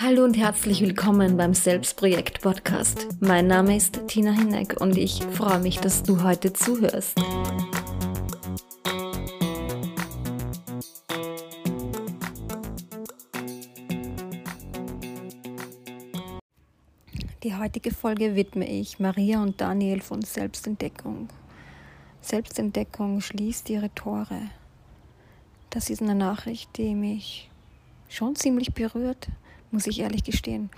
Hallo und herzlich willkommen beim Selbstprojekt-Podcast. Mein Name ist Tina Hinneck und ich freue mich, dass du heute zuhörst. Die heutige Folge widme ich Maria und Daniel von Selbstentdeckung. Selbstentdeckung schließt ihre Tore. Das ist eine Nachricht, die mich schon ziemlich berührt, muss ich ehrlich gestehen.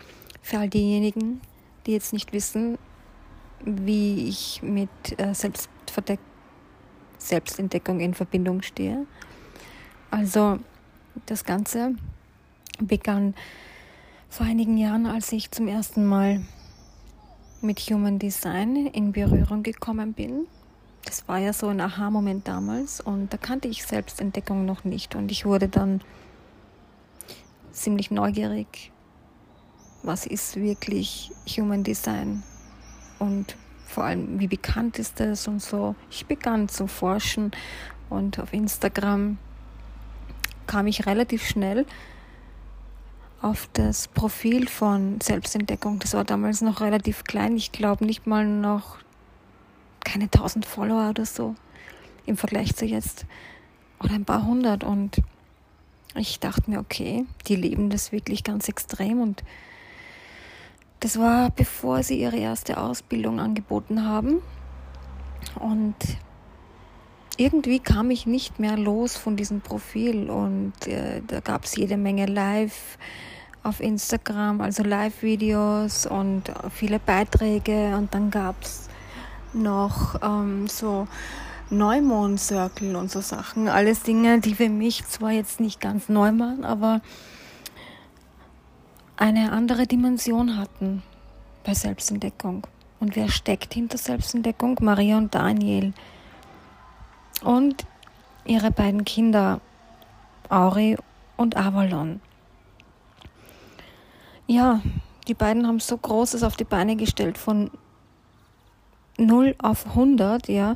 Für all diejenigen, die jetzt nicht wissen, wie ich mit Selbstentdeckung in Verbindung stehe. Also das Ganze begann vor einigen Jahren, als ich zum ersten Mal mit Human Design in Berührung gekommen bin. Das war ja so ein Aha-Moment damals und da kannte ich Selbstentdeckung noch nicht und ich wurde dann ziemlich neugierig, was ist wirklich Human Design und vor allem, wie bekannt ist das und so. Ich begann zu forschen und auf Instagram kam ich relativ schnell auf das Profil von Selbstentdeckung. Das war damals noch relativ klein, ich glaube nicht mal noch keine 1000 Follower oder so im Vergleich zu jetzt oder ein paar hundert und ich dachte mir, okay, die leben das wirklich ganz extrem und das war, bevor sie ihre erste Ausbildung angeboten haben und irgendwie kam ich nicht mehr los von diesem Profil und da gab es jede Menge Live auf Instagram, also Live-Videos und viele Beiträge und dann gab es noch so Neumond-Circle und so Sachen. Alles Dinge, die für mich zwar jetzt nicht ganz neu waren, aber eine andere Dimension hatten bei Selbstentdeckung. Und wer steckt hinter Selbstentdeckung? Maria und Daniel. Und ihre beiden Kinder, Auri und Avalon. Ja, die beiden haben so Großes auf die Beine gestellt, von 0 auf 100, ja,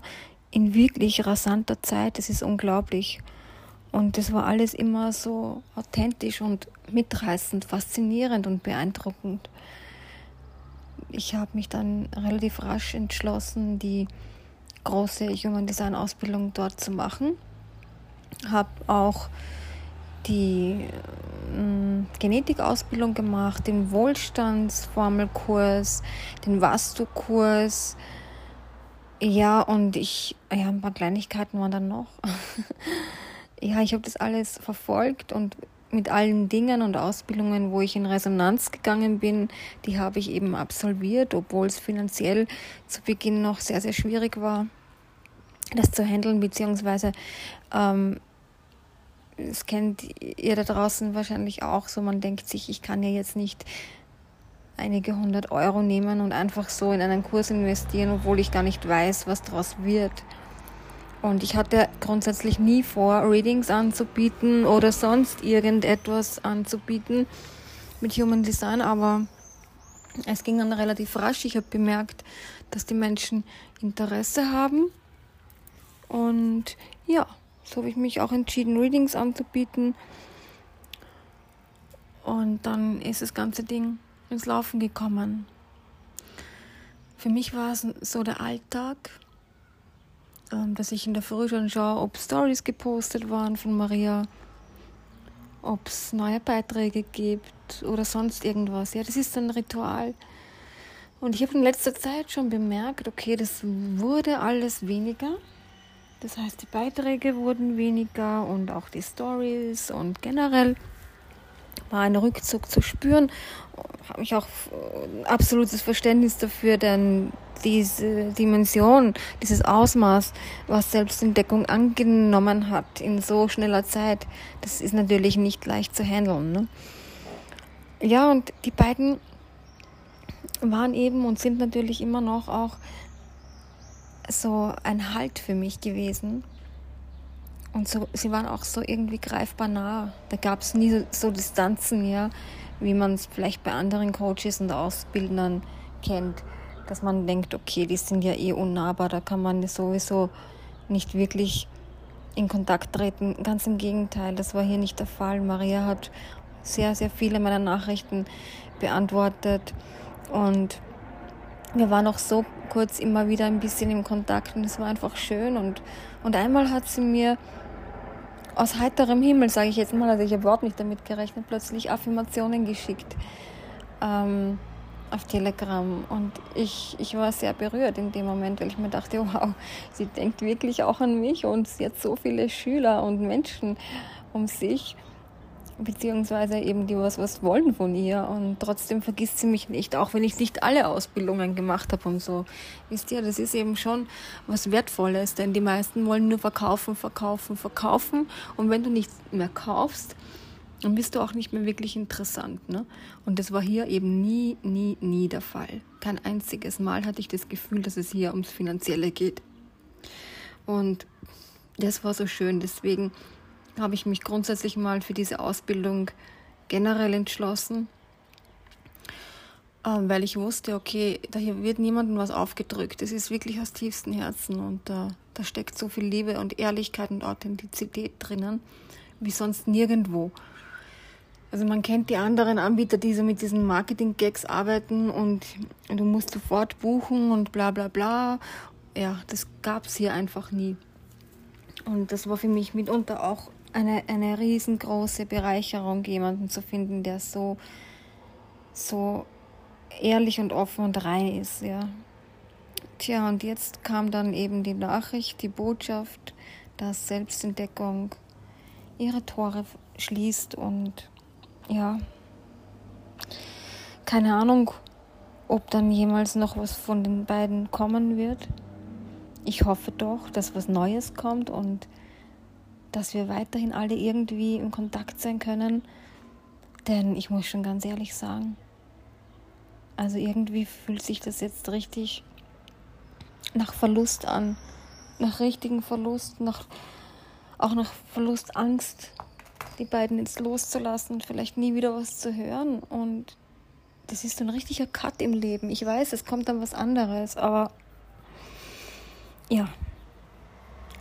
in wirklich rasanter Zeit, das ist unglaublich. Und das war alles immer so authentisch und mitreißend, faszinierend und beeindruckend. Ich habe mich dann relativ rasch entschlossen, die große Human Design Ausbildung dort zu machen. Habe auch die Genetikausbildung gemacht, den Wohlstandsformelkurs, den Vastu-Kurs. Ja, und ein paar Kleinigkeiten waren dann noch. Ja, ich habe das alles verfolgt und mit allen Dingen und Ausbildungen, wo ich in Resonanz gegangen bin, die habe ich eben absolviert, obwohl es finanziell zu Beginn noch sehr, sehr schwierig war, das zu handeln, beziehungsweise das kennt ihr da draußen wahrscheinlich auch so, man denkt sich, ich kann ja jetzt nicht einige 100 Euro nehmen und einfach so in einen Kurs investieren, obwohl ich gar nicht weiß, was daraus wird. Und ich hatte grundsätzlich nie vor, Readings anzubieten oder sonst irgendetwas anzubieten mit Human Design, aber es ging dann relativ rasch. Ich habe bemerkt, dass die Menschen Interesse haben und ja, so habe ich mich auch entschieden, Readings anzubieten und dann ist das ganze Ding ins Laufen gekommen. Für mich war es so der Alltag, dass ich in der Früh schon schaue, ob Stories gepostet waren von Maria, ob es neue Beiträge gibt oder sonst irgendwas. Ja, das ist ein Ritual. Und ich habe in letzter Zeit schon bemerkt, okay, das wurde alles weniger. Das heißt, die Beiträge wurden weniger und auch die Stories und generell war ein Rückzug zu spüren. Habe ich auch absolutes Verständnis dafür, denn diese Dimension, dieses Ausmaß, was Selbstentdeckung angenommen hat in so schneller Zeit, das ist natürlich nicht leicht zu handeln. Ne? Ja, und die beiden waren eben und sind natürlich immer noch auch so ein Halt für mich gewesen und so, sie waren auch so irgendwie greifbar nah, da gab es nie so Distanzen, ja, wie man es vielleicht bei anderen Coaches und Ausbildern kennt, dass man denkt, okay, die sind ja eh unnahbar, da kann man sowieso nicht wirklich in Kontakt treten, ganz im Gegenteil, das war hier nicht der Fall. Maria hat sehr, sehr viele meiner Nachrichten beantwortet und wir waren auch so kurz immer wieder ein bisschen im Kontakt und es war einfach schön und einmal hat sie mir aus heiterem Himmel, sage ich jetzt mal, also ich habe überhaupt nicht damit gerechnet, plötzlich Affirmationen geschickt auf Telegram und ich war sehr berührt in dem Moment, weil ich mir dachte, wow, sie denkt wirklich auch an mich und sie hat so viele Schüler und Menschen um sich, beziehungsweise eben die was wollen von ihr und trotzdem vergisst sie mich nicht, auch wenn ich nicht alle Ausbildungen gemacht habe und so. Wisst ihr, das ist eben schon was Wertvolles, denn die meisten wollen nur verkaufen und wenn du nichts mehr kaufst, dann bist du auch nicht mehr wirklich interessant, ne? Und das war hier eben nie der Fall. Kein einziges Mal hatte ich das Gefühl, dass es hier ums Finanzielle geht. Und das war so schön, deswegen habe ich mich grundsätzlich mal für diese Ausbildung generell entschlossen, weil ich wusste, okay, da hier wird niemandem was aufgedrückt. Das ist wirklich aus tiefstem Herzen und da steckt so viel Liebe und Ehrlichkeit und Authentizität drinnen, wie sonst nirgendwo. Also man kennt die anderen Anbieter, die so mit diesen Marketing-Gags arbeiten und du musst sofort buchen und bla bla bla. Ja, das gab es hier einfach nie. Und das war für mich mitunter auch eine riesengroße Bereicherung, jemanden zu finden, der so ehrlich und offen und rein ist, ja. Tja, und jetzt kam dann eben die Nachricht, die Botschaft, dass Selbstentdeckung ihre Tore schließt und ja, keine Ahnung, ob dann jemals noch was von den beiden kommen wird. Ich hoffe doch, dass was Neues kommt und dass wir weiterhin alle irgendwie im Kontakt sein können. Denn ich muss schon ganz ehrlich sagen, also irgendwie fühlt sich das jetzt richtig nach Verlust an. Nach richtigen Verlust, auch nach Verlustangst, die beiden jetzt loszulassen und vielleicht nie wieder was zu hören. Und das ist so ein richtiger Cut im Leben. Ich weiß, es kommt dann was anderes, aber ja,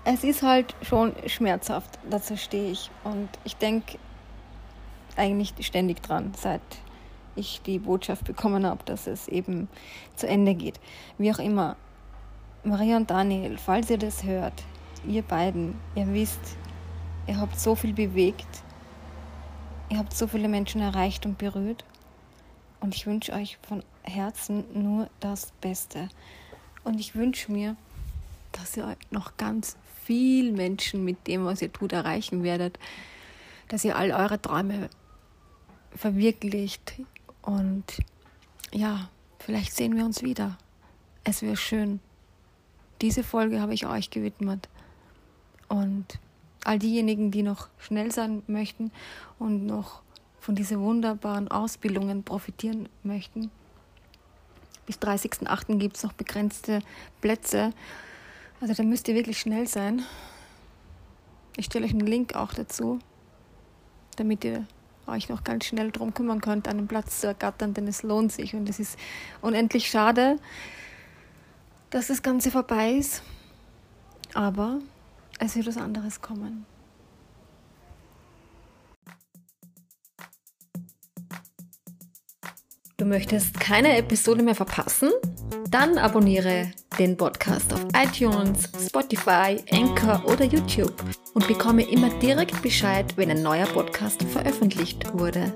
es ist halt schon schmerzhaft, dazu stehe ich. Und ich denke eigentlich ständig dran, seit ich die Botschaft bekommen habe, dass es eben zu Ende geht. Wie auch immer, Maria und Daniel, falls ihr das hört, ihr beiden, ihr wisst, ihr habt so viel bewegt, ihr habt so viele Menschen erreicht und berührt. Und ich wünsche euch von Herzen nur das Beste. Und ich wünsche mir, dass ihr noch ganz viel Menschen mit dem, was ihr tut, erreichen werdet. Dass ihr all eure Träume verwirklicht. Und ja, vielleicht sehen wir uns wieder. Es wäre schön. Diese Folge habe ich euch gewidmet. Und all diejenigen, die noch schnell sein möchten und noch von diesen wunderbaren Ausbildungen profitieren möchten. Bis 30.08. gibt es noch begrenzte Plätze. Also da müsst ihr wirklich schnell sein. Ich stelle euch einen Link auch dazu, damit ihr euch noch ganz schnell drum kümmern könnt, einen Platz zu ergattern, denn es lohnt sich. Und es ist unendlich schade, dass das Ganze vorbei ist. Aber es wird was anderes kommen. Du möchtest keine Episode mehr verpassen? Dann abonniere den Podcast auf iTunes, Spotify, Anchor oder YouTube und bekomme immer direkt Bescheid, wenn ein neuer Podcast veröffentlicht wurde.